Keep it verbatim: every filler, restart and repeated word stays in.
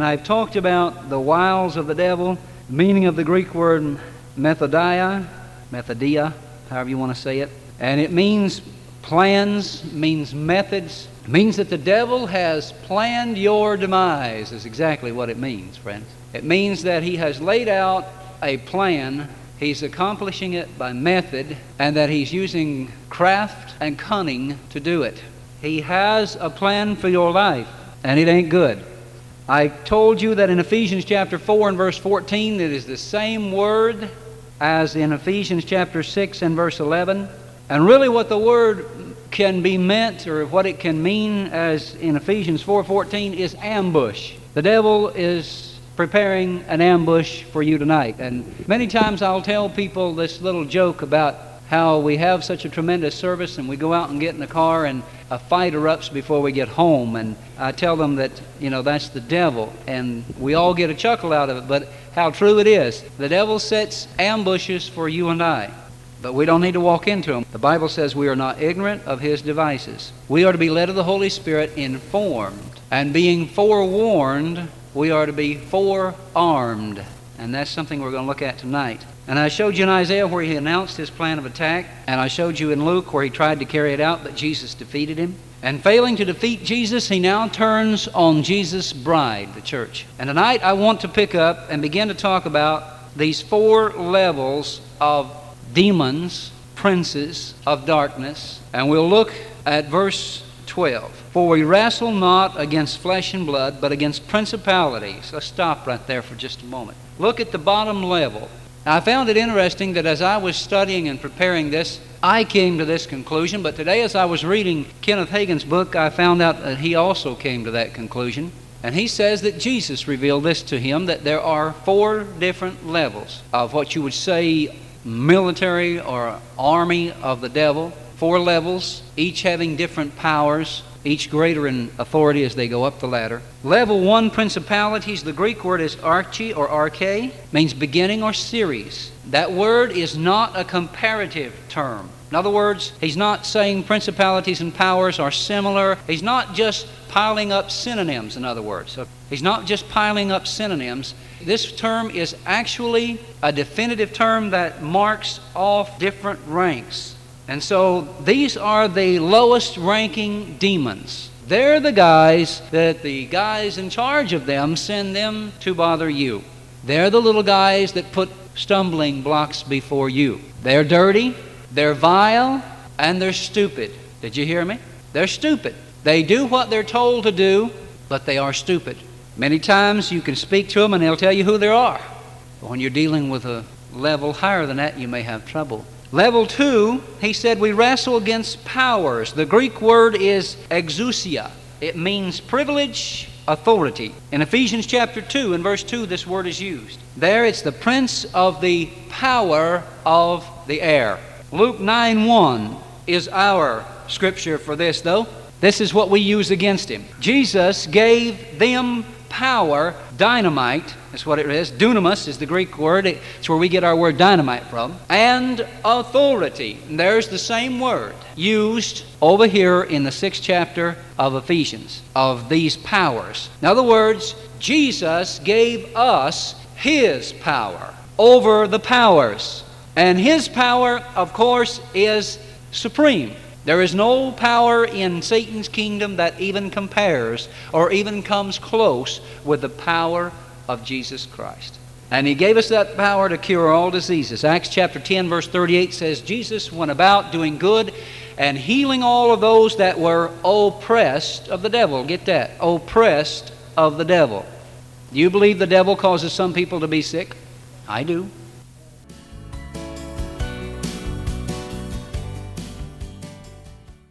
And I've talked about the wiles of the devil, the meaning of the Greek word methodia, methodia, however you want to say it. And it means plans, means methods, means that the devil has planned your demise, is exactly what it means, friends. It means that he has laid out a plan, he's accomplishing it by method, and that he's using craft and cunning to do it. He has a plan for your life, and it ain't good. I told you that in Ephesians chapter four and verse fourteen, it is the same word as in Ephesians chapter six and verse eleven. And really what the word can be meant, or what it can mean, as in Ephesians four fourteen, is ambush. The devil is preparing an ambush for you tonight. And many times I'll tell people this little joke about how we have such a tremendous service and we go out and get in the car and a fight erupts before we get home, and I tell them that, you know, that's the devil, and we all get a chuckle out of it, but how true it is. The devil sets ambushes for you and I, but we don't need to walk into them. The Bible says we are not ignorant of his devices. We are to be led of the Holy Spirit, informed, and being forewarned, we are to be forearmed, and that's something we're going to look at tonight. And I showed you in Isaiah where he announced his plan of attack. And I showed you in Luke where he tried to carry it out, but Jesus defeated him. And failing to defeat Jesus, he now turns on Jesus' bride, the church. And tonight I want to pick up and begin to talk about these four levels of demons, princes of darkness. And we'll look at verse twelve. For we wrestle not against flesh and blood, but against principalities. Let's stop right there for just a moment. Look at the bottom level. I found it interesting that as I was studying and preparing this, I came to this conclusion. But today as I was reading Kenneth Hagen's book, I found out that he also came to that conclusion. And he says that Jesus revealed this to him, that there are four different levels of what you would say military or army of the devil. Four levels, each having different powers, each greater in authority as they go up the ladder. Level one, principalities, the Greek word is archi or arche, means beginning or series. That word is not a comparative term. In other words, he's not saying principalities and powers are similar. He's not just piling up synonyms, in other words. So he's not just piling up synonyms. This term is actually a definitive term that marks off different ranks. And so these are the lowest ranking demons. They're the guys that the guys in charge of them send them to bother you. They're the little guys that put stumbling blocks before you. They're dirty, they're vile, and they're stupid. Did you hear me? They're stupid. They do what they're told to do, but they are stupid. Many times you can speak to them and they'll tell you who they are. But when you're dealing with a level higher than that, you may have trouble. Level two, he said, we wrestle against powers. The Greek word is exousia. It means privilege, authority. In Ephesians chapter two, in verse two, this word is used. There it's the prince of the power of the air. Luke nine one is our scripture for this, though. This is what we use against him. Jesus gave them power, dynamite, that's what it is. Dunamis is the Greek word. It's where we get our word dynamite from. And authority. And there's the same word used over here in the sixth chapter of Ephesians, of these powers. In other words, Jesus gave us his power over the powers. And his power, of course, is supreme. There is no power in Satan's kingdom that even compares or even comes close with the power of of Jesus Christ. And he gave us that power to cure all diseases. Acts chapter ten verse thirty-eight says, Jesus went about doing good and healing all of those that were oppressed of the devil. Get that? Oppressed of the devil. Do you believe the devil causes some people to be sick? I do.